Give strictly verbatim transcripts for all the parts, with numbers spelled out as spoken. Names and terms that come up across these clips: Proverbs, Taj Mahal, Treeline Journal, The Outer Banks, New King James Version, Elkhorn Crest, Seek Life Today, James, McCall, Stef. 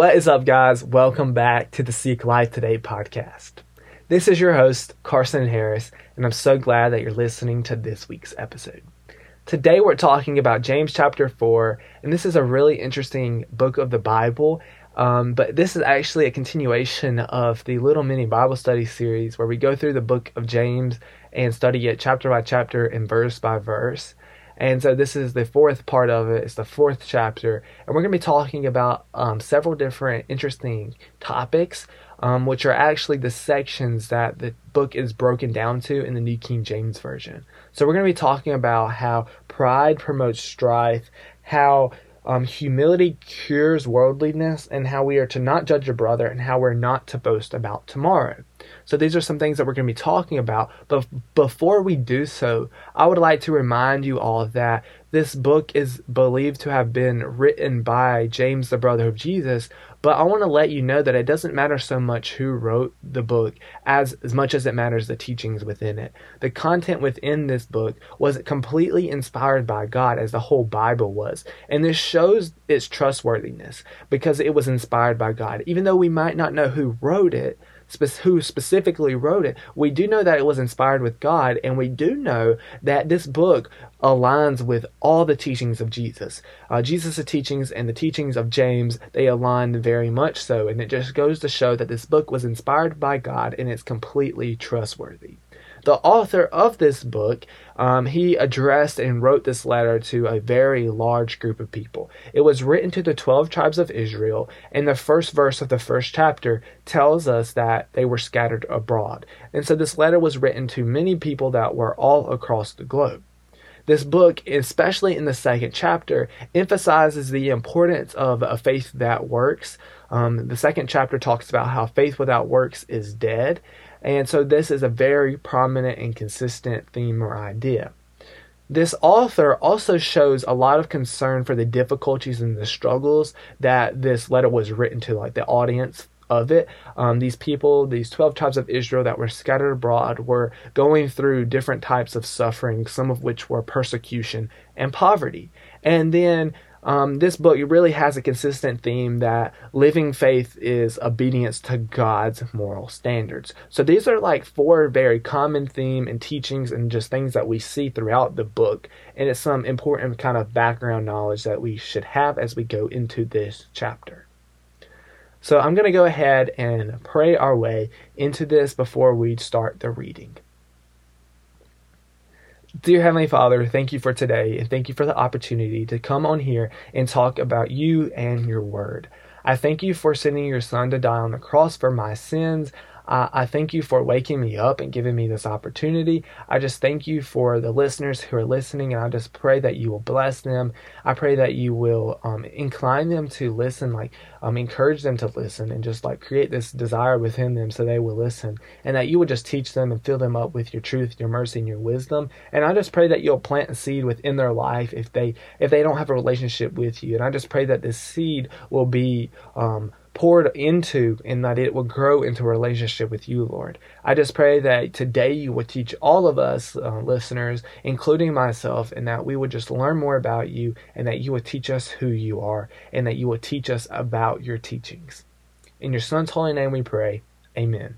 What is up, guys? Welcome back to the Seek Life Today podcast. This is your host, Carson Harris, and I'm so glad that you're listening to this week's episode. Today we're talking about James chapter four, and this is a really interesting book of the Bible, um, but this is actually a continuation of the little mini Bible study series where we go through the book of James and study it chapter by chapter and verse by verse. And so this is the fourth part of it. It's the fourth chapter. And we're going to be talking about um, several different interesting topics, um, which are actually the sections that the book is broken down to in the New King James Version. So we're going to be talking about how pride promotes strife, how um, humility cures worldliness, and how we are to not judge a brother, and how we're not to boast about tomorrow. So these are some things that we're going to be talking about. But before we do so, I would like to remind you all that this book is believed to have been written by James, the brother of Jesus. But I want to let you know that it doesn't matter so much who wrote the book as, as much as it matters the teachings within it. The content within this book was completely inspired by God, as the whole Bible was. And this shows its trustworthiness because it was inspired by God. Even though we might not know who wrote it, who specifically wrote it, we do know that it was inspired with God, and we do know that this book aligns with all the teachings of Jesus. Uh, Jesus' teachings and the teachings of James, they align very much so, and it just goes to show that this book was inspired by God, and it's completely trustworthy. The author of this book, um, he addressed and wrote this letter to a very large group of people. It was written to the twelve tribes of Israel, and the first verse of the first chapter tells us that they were scattered abroad. And so this letter was written to many people that were all across the globe. This book, especially in the second chapter, emphasizes the importance of a faith that works. Um, the second chapter talks about how faith without works is dead. And so this is a very prominent and consistent theme or idea. This author also shows a lot of concern for the difficulties and the struggles that this letter was written to, like the audience of it. Um, these people, these twelve tribes of Israel that were scattered abroad, were going through different types of suffering, some of which were persecution and poverty. And then Um, this book really has a consistent theme that living faith is obedience to God's moral standards. So these are like four very common themes and teachings and just things that we see throughout the book. And it's some important kind of background knowledge that we should have as we go into this chapter. So I'm going to go ahead and pray our way into this before we start the reading. Dear Heavenly Father, thank you for today, and thank you for the opportunity to come on here and talk about you and your word. I thank you for sending your son to die on the cross for my sins. Uh, I thank you for waking me up and giving me this opportunity. I just thank you for the listeners who are listening, and I just pray that you will bless them. I pray that you will um, incline them to listen, like um, encourage them to listen, and just like create this desire within them so they will listen, and that you will just teach them and fill them up with your truth, your mercy, and your wisdom. And I just pray that you'll plant a seed within their life if they if they don't have a relationship with you. And I just pray that this seed will be um, poured into, and that it will grow into a relationship with you, Lord. I just pray that today you will teach all of us uh, listeners, including myself, and that we would just learn more about you, and that you will teach us who you are, and that you will teach us about your teachings. In your son's holy name we pray. Amen.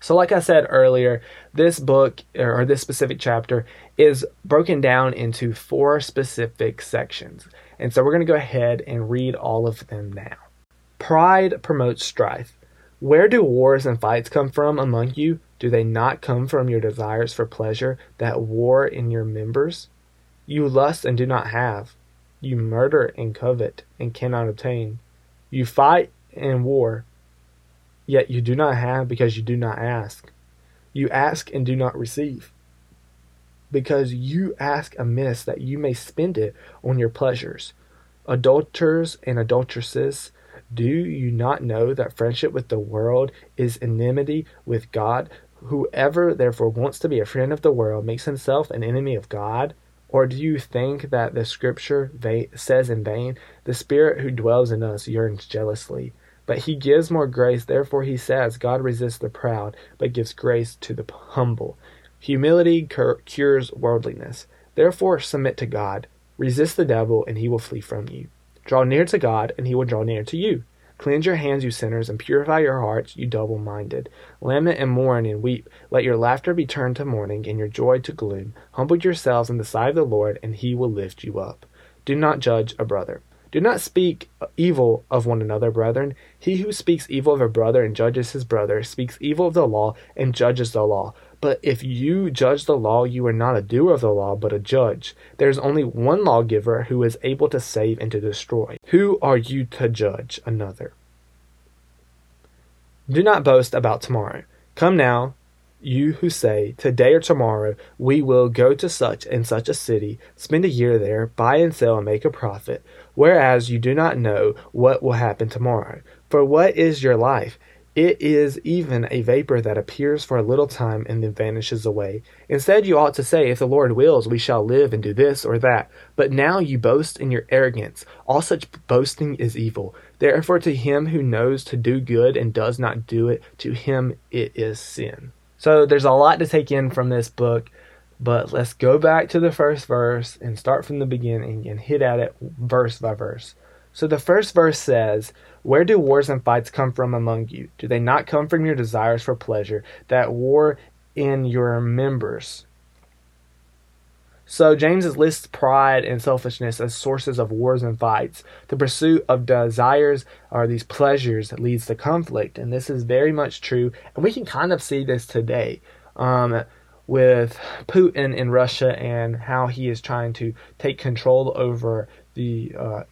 So like I said earlier, this book, or this specific chapter, is broken down into four specific sections. And so we're going to go ahead and read all of them now. Pride promotes strife. Where do wars and fights come from among you? Do they not come from your desires for pleasure that war in your members? You lust and do not have. You murder and covet and cannot obtain. You fight and war, yet you do not have because you do not ask. You ask and do not receive, because you ask amiss that you may spend it on your pleasures. Adulterers and adulteresses, do you not know that friendship with the world is enmity with God? Whoever therefore wants to be a friend of the world makes himself an enemy of God. Or do you think that the scripture va- says in vain, the spirit who dwells in us yearns jealously? But he gives more grace, therefore he says, God resists the proud, but gives grace to the humble. Humility cur- cures worldliness. Therefore submit to God. Resist the devil, and he will flee from you. Draw near to God, and he will draw near to you. Cleanse your hands, you sinners, and purify your hearts, you double-minded. Lament and mourn and weep. Let your laughter be turned to mourning, and your joy to gloom. Humble yourselves in the sight of the Lord, and he will lift you up. Do not judge a brother. Do not speak evil of one another, brethren. He who speaks evil of a brother and judges his brother speaks evil of the law and judges the law. But if you judge the law, you are not a doer of the law, but a judge. There is only one lawgiver who is able to save and to destroy. Who are you to judge another? Do not boast about tomorrow. Come now, you who say, today or tomorrow, we will go to such and such a city, spend a year there, buy and sell and make a profit, whereas you do not know what will happen tomorrow. For what is your life? It is even a vapor that appears for a little time and then vanishes away. Instead, you ought to say, if the Lord wills, we shall live and do this or that. But now you boast in your arrogance. All such boasting is evil. Therefore, to him who knows to do good and does not do it, to him it is sin. So there's a lot to take in from this book, but let's go back to the first verse and start from the beginning and hit at it verse by verse. So the first verse says, where do wars and fights come from among you? Do they not come from your desires for pleasure that war in your members? So James lists pride and selfishness as sources of wars and fights. The pursuit of desires or these pleasures that leads to conflict. And this is very much true. And we can kind of see this today um, with Putin in Russia and how he is trying to take control over the uh,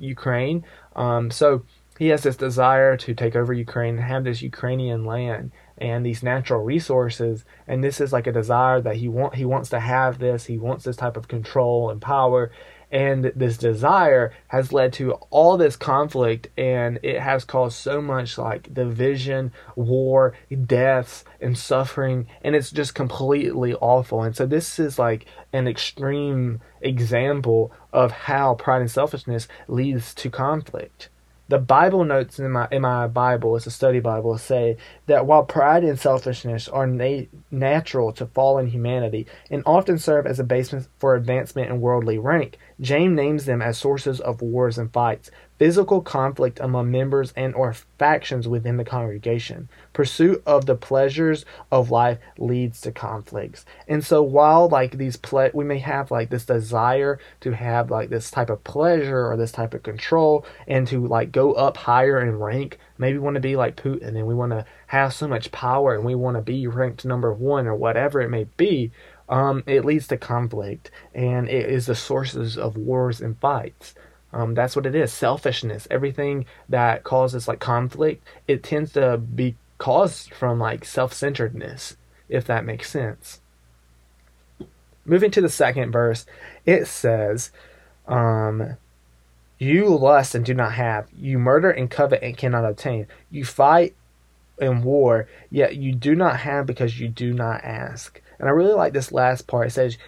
Ukraine. Um, so he has this desire to take over Ukraine and have this Ukrainian land and these natural resources, and this is like a desire that he want he wants to have this, he wants this type of control and power, and this desire has led to all this conflict, and it has caused so much like division, war, deaths, and suffering, and it's just completely awful. And so this is like an extreme example of how pride and selfishness leads to conflict. The Bible notes in my in my Bible, it's a study Bible, say that while pride and selfishness are na- natural to fallen humanity and often serve as a basis for advancement in worldly rank, James names them as sources of wars and fights, physical conflict among members and or factions within the congregation. Pursuit of the pleasures of life leads to conflicts. And so while like these ple- we may have like this desire to have like this type of pleasure or this type of control and to like go up higher in rank, maybe want to be like Putin and we want to have so much power and we want to be ranked number one or whatever it may be, um, it leads to conflict and it is the sources of wars and fights. Um, that's what it is. Selfishness. Everything that causes like conflict, it tends to be caused from like self-centeredness, if that makes sense. Moving to the second verse, it says, um, you lust and do not have. You murder and covet and cannot obtain. You fight in war, yet you do not have because you do not ask. And I really like this last part. It says,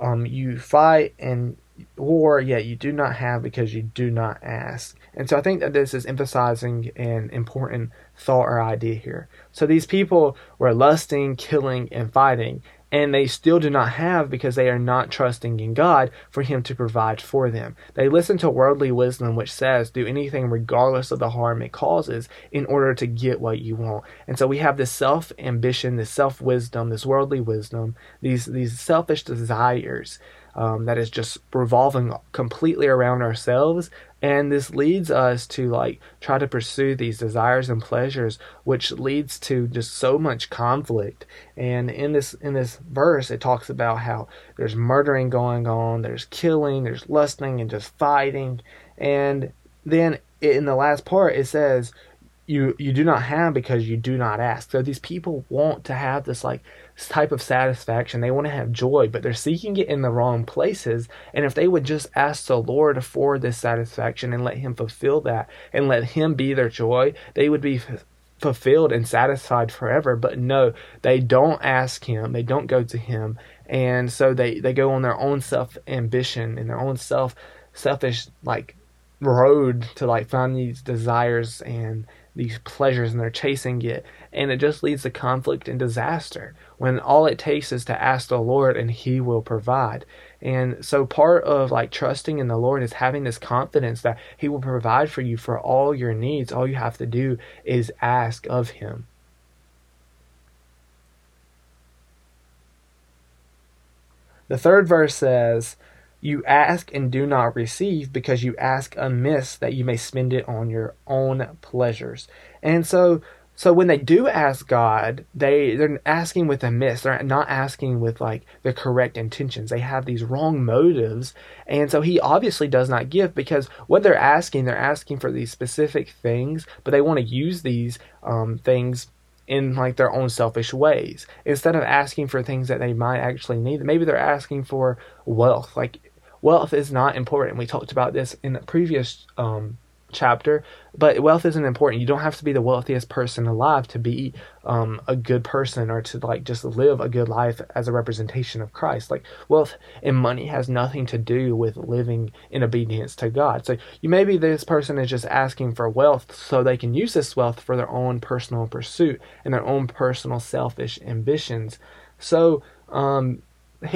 um, you fight and war, yet you do not have because you do not ask. And so I think that this is emphasizing an important thought or idea here. So these people were lusting, killing, and fighting, and they still do not have because they are not trusting in God for him to provide for them. They listen to worldly wisdom, which says, do anything regardless of the harm it causes in order to get what you want. And so we have this self-ambition, this self-wisdom, this worldly wisdom, these, these selfish desires Um, that is just revolving completely around ourselves, and this leads us to like try to pursue these desires and pleasures, which leads to just so much conflict. And in this in this verse, it talks about how there's murdering going on, there's killing, there's lusting, and just fighting. And then in the last part, it says, "You you do not have because you do not ask." So these people want to have this like type of satisfaction. They want to have joy, but they're seeking it in the wrong places. And if they would just ask the Lord for this satisfaction and let him fulfill that and let him be their joy, they would be f- fulfilled and satisfied forever. But no, they don't ask him. They don't go to him. And so they, they go on their own self-ambition and their own self selfish like road to like find these desires and these pleasures, and they're chasing it, and it just leads to conflict and disaster when all it takes is to ask the Lord and he will provide. And so part of like trusting in the Lord is having this confidence that he will provide for you for all your needs. All you have to do is ask of him. The third verse says, "You ask and do not receive because you ask amiss that you may spend it on your own pleasures." And so So when they do ask God, they, they're asking with a miss. They're not asking with like the correct intentions. They have these wrong motives. And so he obviously does not give, because what they're asking, they're asking for these specific things, but they want to use these um, things in like their own selfish ways. Instead of asking for things that they might actually need, maybe they're asking for wealth. Like wealth is not important. We talked about this in the previous um chapter, but wealth isn't important. You don't have to be the wealthiest person alive to be um, a good person, or to like just live a good life as a representation of Christ. Like wealth and money has nothing to do with living in obedience to God. So you maybe this person is just asking for wealth so they can use this wealth for their own personal pursuit and their own personal selfish ambitions. So um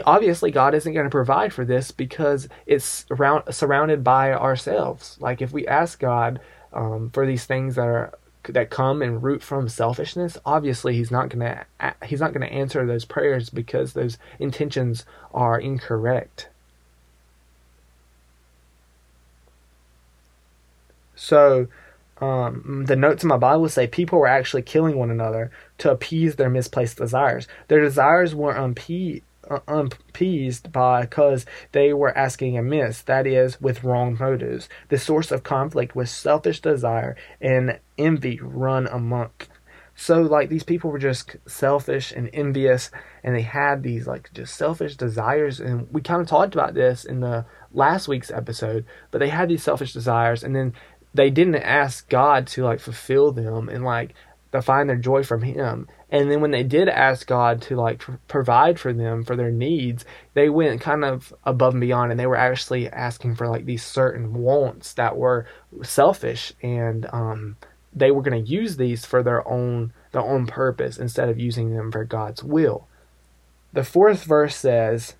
obviously, God isn't going to provide for this, because it's around, surrounded by ourselves. Like if we ask God um, for these things that are that come and root from selfishness, obviously He's not going to He's not going to answer those prayers, because those intentions are incorrect. So, Um, the notes in my Bible say people were actually killing one another to appease their misplaced desires. Their desires were unpe- uh, unappeased by because they were asking amiss, that is, with wrong motives. The source of conflict was selfish desire and envy run amok. So, like, these people were just selfish and envious, and they had these, like, just selfish desires. And we kind of talked about this in the last week's episode, but they had these selfish desires, and then they didn't ask God to like fulfill them and like to find their joy from him. And then when they did ask God to like provide for them, for their needs, they went kind of above and beyond, and they were actually asking for like these certain wants that were selfish, and um, they were going to use these for their own, their own purpose instead of using them for God's will. The fourth verse says,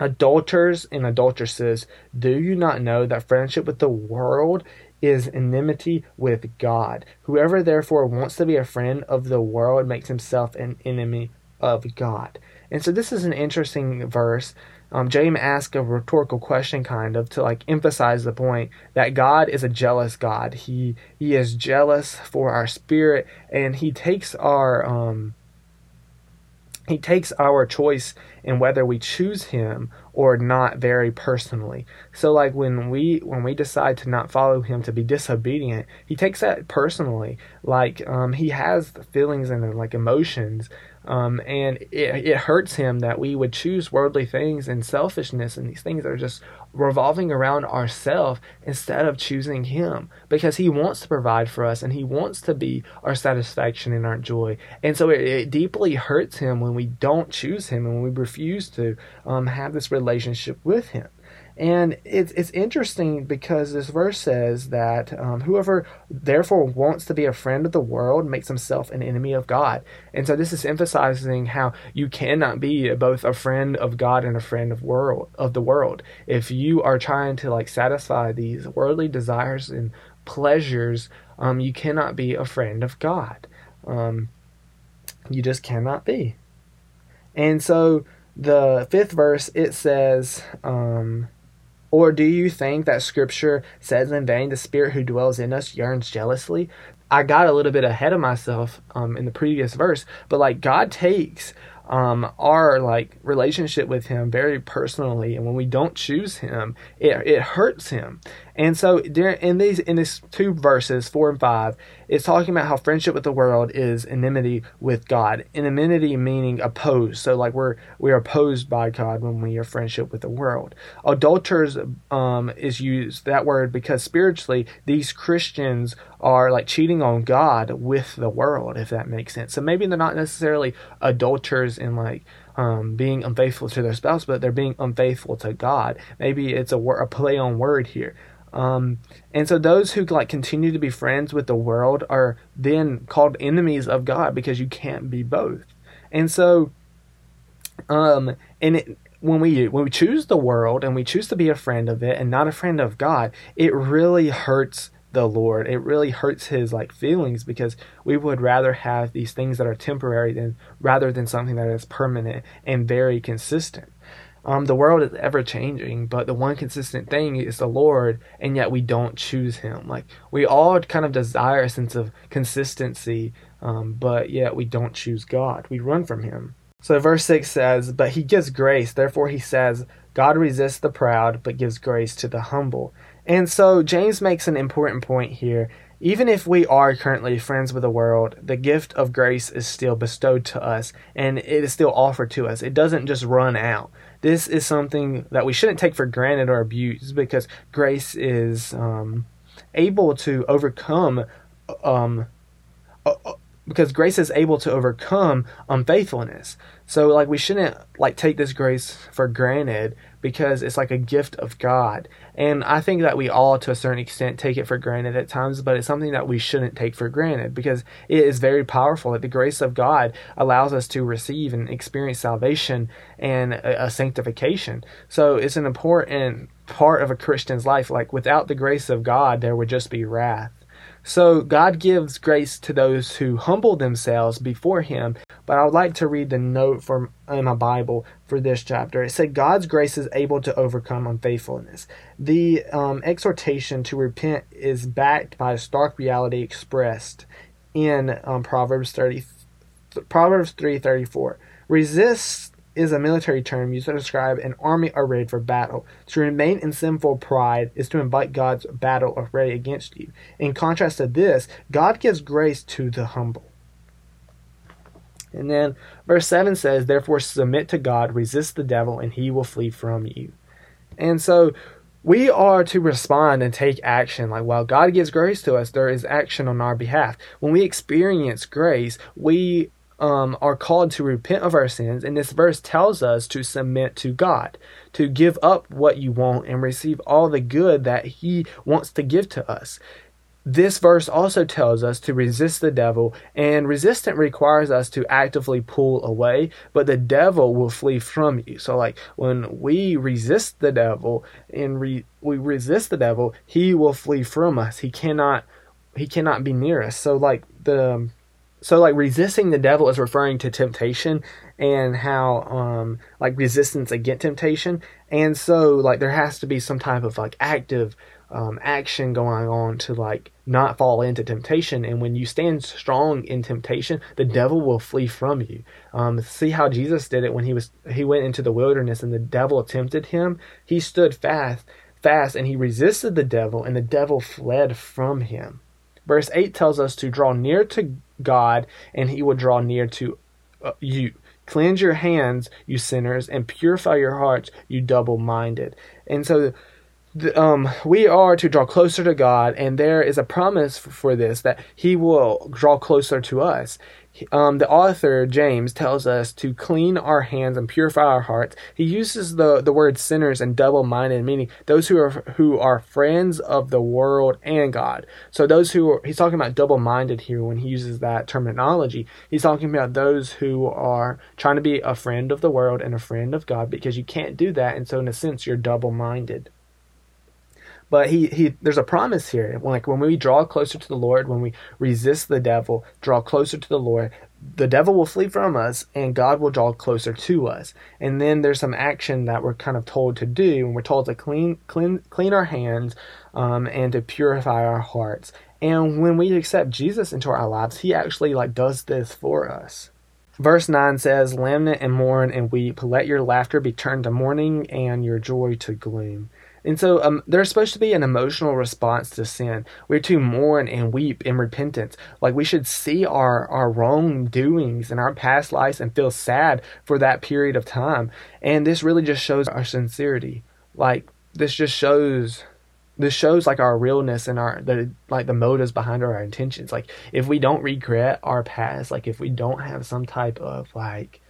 "Adulterers and adulteresses, do you not know that friendship with the world is enmity with God? Whoever therefore wants to be a friend of the world makes himself an enemy of God." And so this is an interesting verse. Um, James asked a rhetorical question, kind of, to like emphasize the point that God is a jealous God. He he is jealous for our spirit, and he takes our um. He takes our choice in whether we choose him or not very personally. So like when we when we decide to not follow him, to be disobedient, he takes that personally. Like um, he has the feelings and like emotions, um, and it, it hurts him that we would choose worldly things and selfishness and these things that are just revolving around ourselves instead of choosing him, because he wants to provide for us and he wants to be our satisfaction and our joy. And so it, it deeply hurts him when we don't choose him and when we refuse to um, have this relationship with him. And it's it's interesting because this verse says that um, whoever therefore wants to be a friend of the world makes himself an enemy of God. And so this is emphasizing how you cannot be both a friend of God and a friend of world of the world. If you are trying to like satisfy these worldly desires and pleasures, um, you cannot be a friend of God. Um, you just cannot be. And so the fifth verse, it says, um, "Or do you think that Scripture says in vain, the Spirit who dwells in us yearns jealously?" I got a little bit ahead of myself um, in the previous verse, but like God takes um, our like relationship with him very personally, and when we don't choose him, it it hurts him. And so there, in these in these two verses, four and five, it's talking about how friendship with the world is enmity with God. Enmity meaning opposed. So like we're we're opposed by God when we are friendship with the world. Adulterers um, is used that word because spiritually these Christians are like cheating on God with the world, if that makes sense. So maybe they're not necessarily adulterers in like um, being unfaithful to their spouse, but they're being unfaithful to God. Maybe it's a, wor- a play on word here. Um, and so those who like continue to be friends with the world are then called enemies of God, because you can't be both. And so, um, and it, when we when we choose the world and we choose to be a friend of it and not a friend of God, it really hurts the Lord. It really hurts his like feelings, because we would rather have these things that are temporary than rather than something that is permanent and very consistent. Um, the world is ever changing, but the one consistent thing is the Lord, and yet we don't choose him. Like, we all kind of desire a sense of consistency, um, but yet we don't choose God. We run from him. So verse six says, "But he gives grace, therefore he says, God resists the proud, but gives grace to the humble." And so James makes an important point here. Even if we are currently friends with the world, the gift of grace is still bestowed to us, and it is still offered to us. It doesn't just run out. This is something that we shouldn't take for granted or abuse, because grace is um, able to overcome um, uh, because grace is able to overcome unfaithfulness. So like, we shouldn't like take this grace for granted, because it's like a gift of God. And I think that we all, to a certain extent, take it for granted at times, but it's something that we shouldn't take for granted, because it is very powerful that the grace of God allows us to receive and experience salvation and a, a sanctification. So it's an important part of a Christian's life. Like, without the grace of God, there would just be wrath. So God gives grace to those who humble themselves before him. But I would like to read the note from in my Bible for this chapter. It said, God's grace is able to overcome unfaithfulness. The um, exhortation to repent is backed by a stark reality expressed in um, Proverbs three thirty-four. Resist is a military term used to describe an army arrayed for battle. To remain in sinful pride is to invite God's battle array against you. In contrast to this, God gives grace to the humble. And then verse seven says, therefore submit to God, resist the devil, and he will flee from you. And so we are to respond and take action. Like, while God gives grace to us, there is action on our behalf. When we experience grace, we um, are called to repent of our sins. And this verse tells us to submit to God, to give up what you want and receive all the good that he wants to give to us. This verse also tells us to resist the devil, and resistance requires us to actively pull away, but the devil will flee from you. So like, when we resist the devil and re- we resist the devil, he will flee from us. He cannot, he cannot be near us. So like the, so like resisting the devil is referring to temptation, and how um like resistance against temptation. And so like, there has to be some type of like active Um, action going on to like not fall into temptation. And when you stand strong in temptation, the devil will flee from you. Um, see how Jesus did it when he was he went into the wilderness and the devil tempted him. He stood fast, fast, and he resisted the devil, and the devil fled from him. Verse eight tells us to draw near to God, and he will draw near to uh, you. Cleanse your hands, you sinners, and purify your hearts, you double-minded. And so Um, we are to draw closer to God, and there is a promise for this, that he will draw closer to us. Um, the author, James, tells us to clean our hands and purify our hearts. He uses the, the word sinners and double-minded, meaning those who are who are friends of the world and God. So those who are, he's talking about double-minded here when he uses that terminology. He's talking about those who are trying to be a friend of the world and a friend of God, because you can't do that, and so in a sense, you're double-minded. But he, he there's a promise here. Like, when we draw closer to the Lord, when we resist the devil, draw closer to the Lord, the devil will flee from us and God will draw closer to us. And then there's some action that we're kind of told to do, and we're told to clean clean clean our hands um, and to purify our hearts. And when we accept Jesus into our lives, he actually like does this for us. Verse nine says, lament and mourn and weep. Let your laughter be turned to mourning and your joy to gloom. And so um, there's supposed to be an emotional response to sin. We're to mourn and weep in repentance. Like, we should see our, our wrongdoings and our past lives and feel sad for that period of time. And this really just shows our sincerity. Like, this just shows... This shows like our realness and our the like the motives behind our intentions. Like, if we don't regret our past, like if we don't have some type of like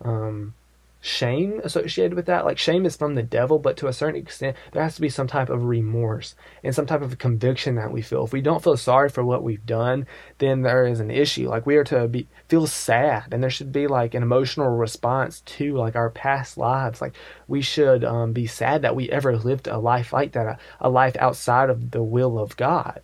um shame associated with that. Like, shame is from the devil, but to a certain extent, there has to be some type of remorse and some type of conviction that we feel. If we don't feel sorry for what we've done, then there is an issue. Like, we are to be feel sad, and there should be like an emotional response to like our past lives. Like, we should um, be sad that we ever lived a life like that, a, a life outside of the will of God.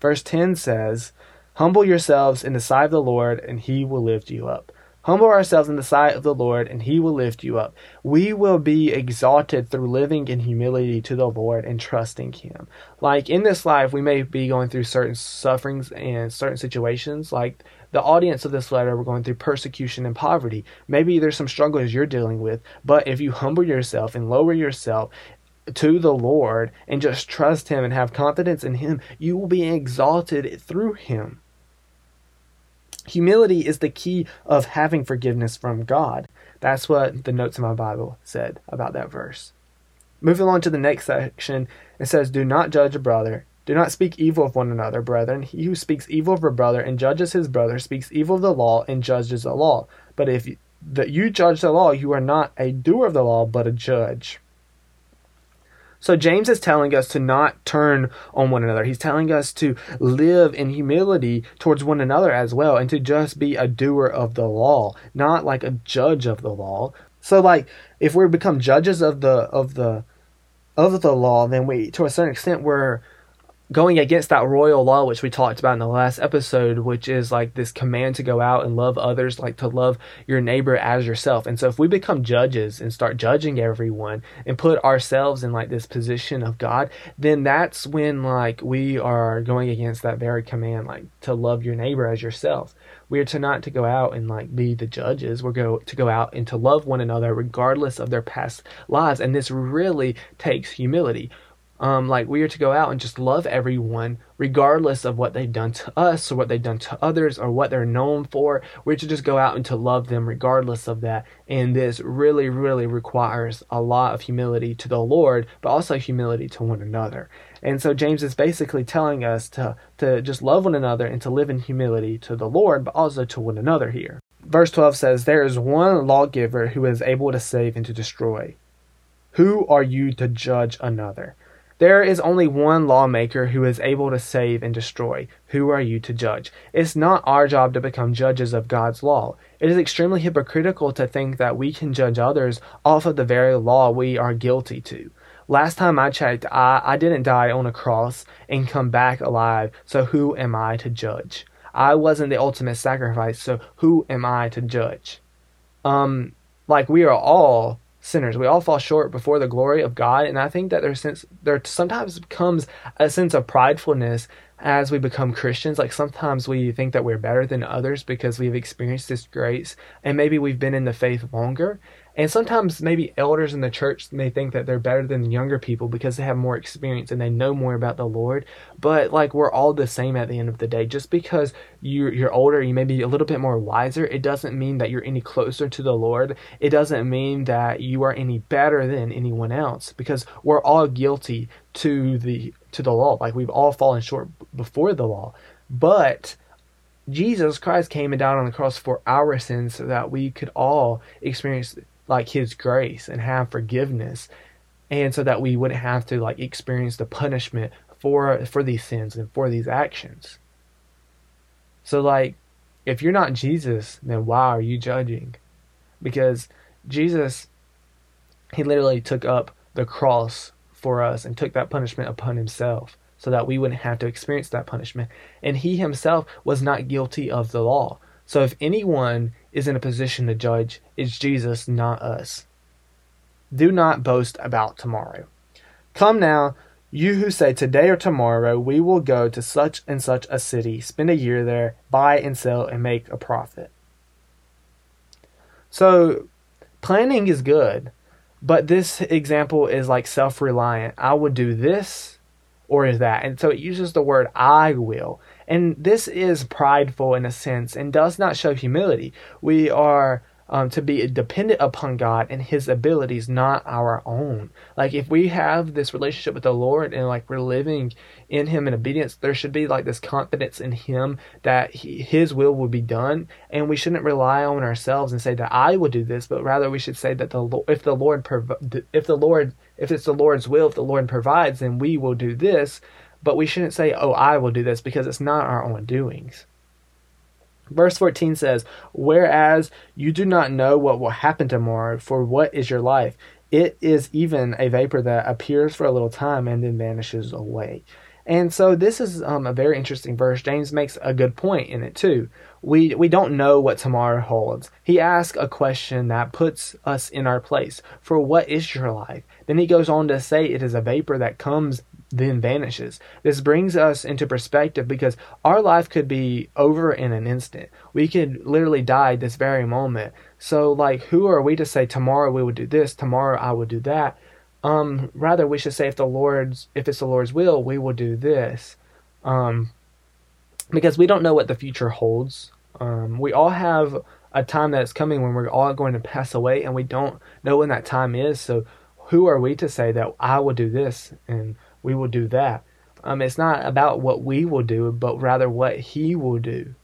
Verse ten says, "Humble yourselves in the sight of the Lord, and he will lift you up." Humble ourselves in the sight of the Lord, and he will lift you up. We will be exalted through living in humility to the Lord and trusting him. Like, in this life, we may be going through certain sufferings and certain situations. Like, the audience of this letter, we're going through persecution and poverty. Maybe there's some struggles you're dealing with, but if you humble yourself and lower yourself to the Lord and just trust him and have confidence in him, you will be exalted through him. Humility is the key of having forgiveness from God. That's what the notes in my Bible said about that verse. Moving on to the next section, it says, "Do not judge a brother. Do not speak evil of one another, brethren. He who speaks evil of a brother and judges his brother speaks evil of the law and judges the law. But if you, that you judge the law, you are not a doer of the law, but a judge." So James is telling us to not turn on one another. He's telling us to live in humility towards one another as well, and to just be a doer of the law, not like a judge of the law. So, like, if we become judges of the of the of the law, then we, to a certain extent, we're going against that royal law which we talked about in the last episode, which is like this command to go out and love others, like to love your neighbor as yourself. And so if we become judges and start judging everyone and put ourselves in like this position of God, then that's when like we are going against that very command, like to love your neighbor as yourself. We are to not to go out and like be the judges. We're go to go out and to love one another regardless of their past lives. And this really takes humility. Um, like, we are to go out and just love everyone regardless of what they've done to us or what they've done to others or what they're known for. We're to just go out and to love them regardless of that. And this really, really requires a lot of humility to the Lord, but also humility to one another. And so James is basically telling us to, to just love one another and to live in humility to the Lord, but also to one another here. Verse twelve says, "There is one lawgiver who is able to save and to destroy. Who are you to judge another? There is only one lawmaker who is able to save and destroy. Who are you to judge?" It's not our job to become judges of God's law. It is extremely hypocritical to think that we can judge others off of the very law we are guilty to. Last time I checked, I, I didn't die on a cross and come back alive, so who am I to judge? I wasn't the ultimate sacrifice, so who am I to judge? Um, like, we are all sinners. We all fall short before the glory of God, and I think that there's sense there sometimes comes a sense of pridefulness as we become Christians. Like, sometimes we think that we're better than others because we've experienced this grace, and maybe we've been in the faith longer. And sometimes maybe elders in the church may think that they're better than younger people because they have more experience and they know more about the Lord. But like, we're all the same at the end of the day. Just because you're, you're older, you may be a little bit more wiser, it doesn't mean that you're any closer to the Lord. It doesn't mean that you are any better than anyone else, because we're all guilty to the to the law. Like, we've all fallen short before the law. But Jesus Christ came and died on the cross for our sins so that we could all experience like his grace and have forgiveness, and so that we wouldn't have to like experience the punishment for for these sins and for these actions. So, like, if you're not Jesus, then why are you judging? Because Jesus, he literally took up the cross for us and took that punishment upon himself so that we wouldn't have to experience that punishment. And he himself was not guilty of the law. So if anyone is in a position to judge, it's Jesus, not us. Do not boast about tomorrow. "Come now, you who say today or tomorrow, we will go to such and such a city, spend a year there, buy and sell, and make a profit." So planning is good, but this example is like self-reliant. I would do this or that. And so it uses the word "I will." And this is prideful in a sense and does not show humility. We are um, to be dependent upon God and his abilities, not our own. Like, if we have this relationship with the Lord and like we're living in him in obedience, there should be like this confidence in him that he, his will will be done. And we shouldn't rely on ourselves and say that I will do this, but rather we should say that the if the Lord, prov- if the Lord, if it's the Lord's will, if the Lord provides, then we will do this. But we shouldn't say, oh, I will do this, because it's not our own doings. Verse fourteen says, whereas you do not know what will happen tomorrow, for what is your life? It is even a vapor that appears for a little time and then vanishes away. And so this is um, a very interesting verse. James makes a good point in it too. We we don't know what tomorrow holds. He asks a question that puts us in our place. For what is your life? Then he goes on to say it is a vapor that comes then vanishes. This brings us into perspective, because our life could be over in an instant. We could literally die this very moment. So like, who are we to say tomorrow we would do this, tomorrow I would do that? Um, rather, we should say if the Lord's, if it's the Lord's will, we will do this. Um, because we don't know what the future holds. Um, we all have a time that is coming when we're all going to pass away, and we don't know when that time is. So who are we to say that I will do this and we will do that? Um, it's not about what we will do, but rather what he will do.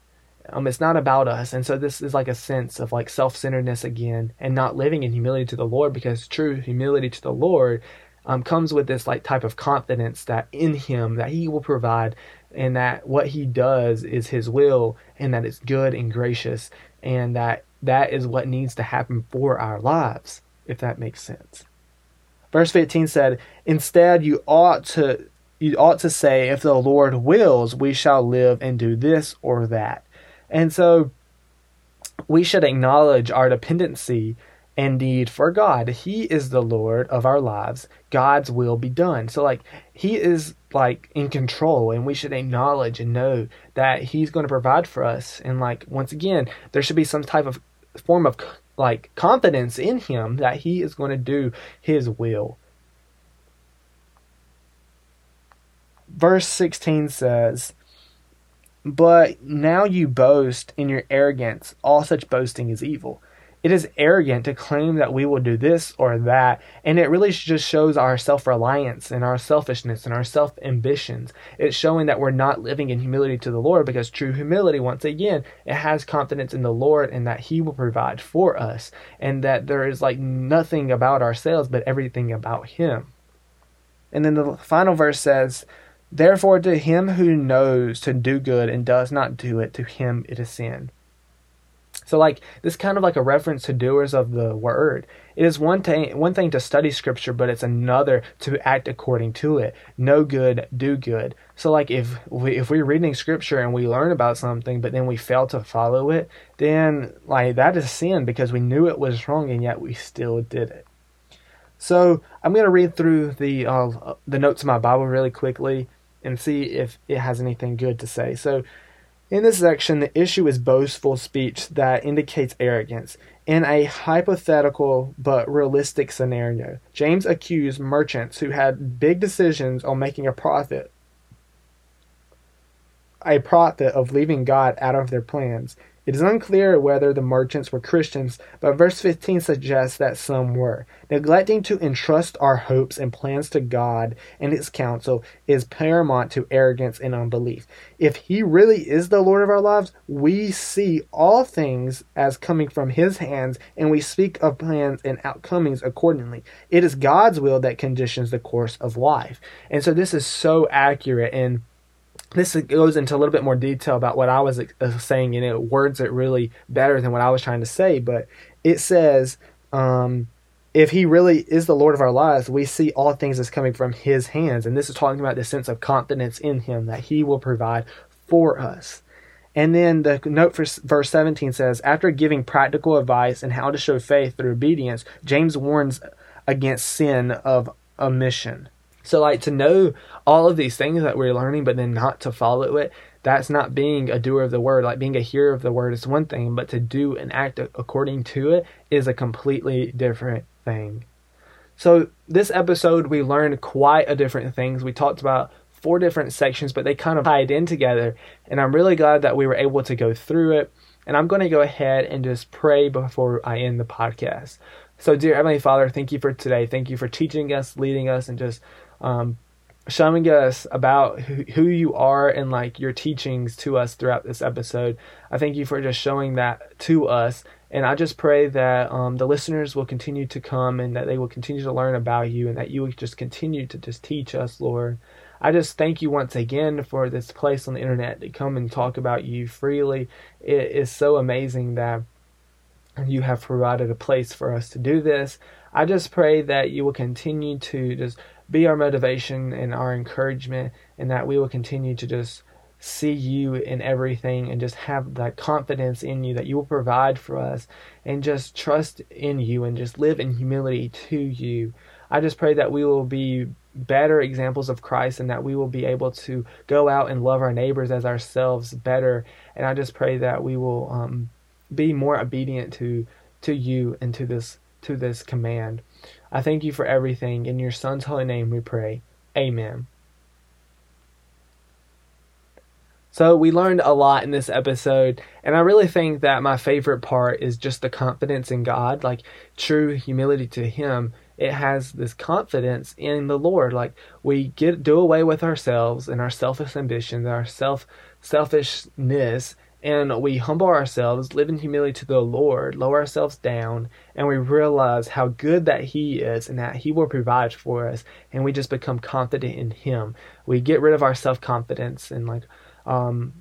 Um, it's not about us. And so this is like a sense of like self-centeredness again, and not living in humility to the Lord, because true humility to the Lord um, comes with this like type of confidence that in him, that he will provide, and that what he does is his will, and that it's good and gracious, and that that is what needs to happen for our lives, if that makes sense. Verse fifteen said, instead, you ought to you ought to say, if the Lord wills, we shall live and do this or that. And so we should acknowledge our dependency and need for God. He is the Lord of our lives. God's will be done. So like, he is like in control, and we should acknowledge and know that he's going to provide for us. And like, once again, there should be some type of form of like confidence in him that he is going to do his will. Verse sixteen says, but now you boast in your arrogance. All such boasting is evil. It is arrogant to claim that we will do this or that, and it really just shows our self-reliance and our selfishness and our self-ambitions. It's showing that we're not living in humility to the Lord, because true humility, once again, it has confidence in the Lord and that he will provide for us, and that there is like nothing about ourselves but everything about him. And then the final verse says, therefore to him who knows to do good and does not do it, to him it is sin. So like, this kind of like a reference to doers of the word. It is one thing, one thing to study scripture, but it's another to act according to it. Know good, do good. So like, if we, if we're reading scripture and we learn about something, but then we fail to follow it, then like that is sin, because we knew it was wrong and yet we still did it. So I'm going to read through the, uh, the notes of my Bible really quickly and see if it has anything good to say. So in this section, the issue is boastful speech that indicates arrogance. In a hypothetical but realistic scenario, James accused merchants who had big decisions on making a profit, a profit of leaving God out of their plans. It is unclear whether the merchants were Christians, but verse fifteen suggests that some were. Neglecting to entrust our hopes and plans to God and his counsel is paramount to arrogance and unbelief. If he really is the Lord of our lives, we see all things as coming from his hands, and we speak of plans and outcomings accordingly. It is God's will that conditions the course of life. And so this is so accurate, and this goes into a little bit more detail about what I was saying, and it words it really better than what I was trying to say. But it says, um, if he really is the Lord of our lives, we see all things as coming from his hands. And this is talking about the sense of confidence in him that he will provide for us. And then the note for verse seventeen says, after giving practical advice on how to show faith through obedience, James warns against sin of omission. So like, to know all of these things that we're learning, but then not to follow it, that's not being a doer of the word. Like, being a hearer of the word is one thing, but to do and act according to it is a completely different thing. So this episode, we learned quite a different things. We talked about four different sections, but they kind of tied in together. And I'm really glad that we were able to go through it. And I'm going to go ahead and just pray before I end the podcast. So, dear Heavenly Father, thank you for today. Thank you for teaching us, leading us, and just um, showing us about who, who you are and like your teachings to us throughout this episode. I thank you for just showing that to us. And I just pray that um, the listeners will continue to come and that they will continue to learn about you and that you will just continue to just teach us, Lord. I just thank you once again for this place on the internet to come and talk about you freely. It is so amazing that you have provided a place for us to do this. I just pray that you will continue to just be our motivation and our encouragement, and that we will continue to just see you in everything and just have that confidence in you that you will provide for us, and just trust in you and just live in humility to you. I just pray that we will be better examples of Christ and that we will be able to go out and love our neighbors as ourselves better. And I just pray that we will um, be more obedient to to you and to this to this command. I thank you for everything. In your Son's holy name we pray. Amen. So we learned a lot in this episode, and I really think that my favorite part is just the confidence in God, like true humility to Him. It has this confidence in the Lord. Like we get do away with ourselves and our selfish ambitions, our self selfishness, and we humble ourselves, live in humility to the Lord, lower ourselves down, and we realize how good that He is and that He will provide for us, and we just become confident in Him. We get rid of our self-confidence and like um,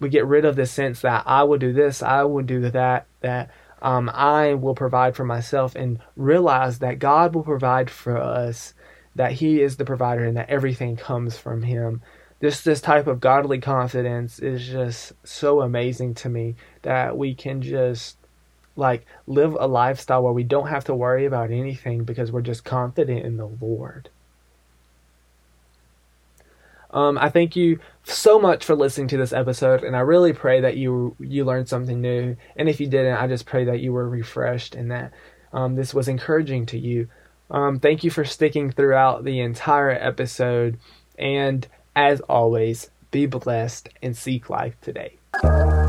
we get rid of the sense that I will do this, I will do that, that Um, I will provide for myself, and realize that God will provide for us, that He is the provider and that everything comes from Him. This this type of godly confidence is just so amazing to me, that we can just like live a lifestyle where we don't have to worry about anything because we're just confident in the Lord. Um, I thank you so much for listening to this episode, and I really pray that you you learned something new. And if you didn't, I just pray that you were refreshed and that um, this was encouraging to you. Um, thank you for sticking throughout the entire episode. And as always, be blessed and seek life today.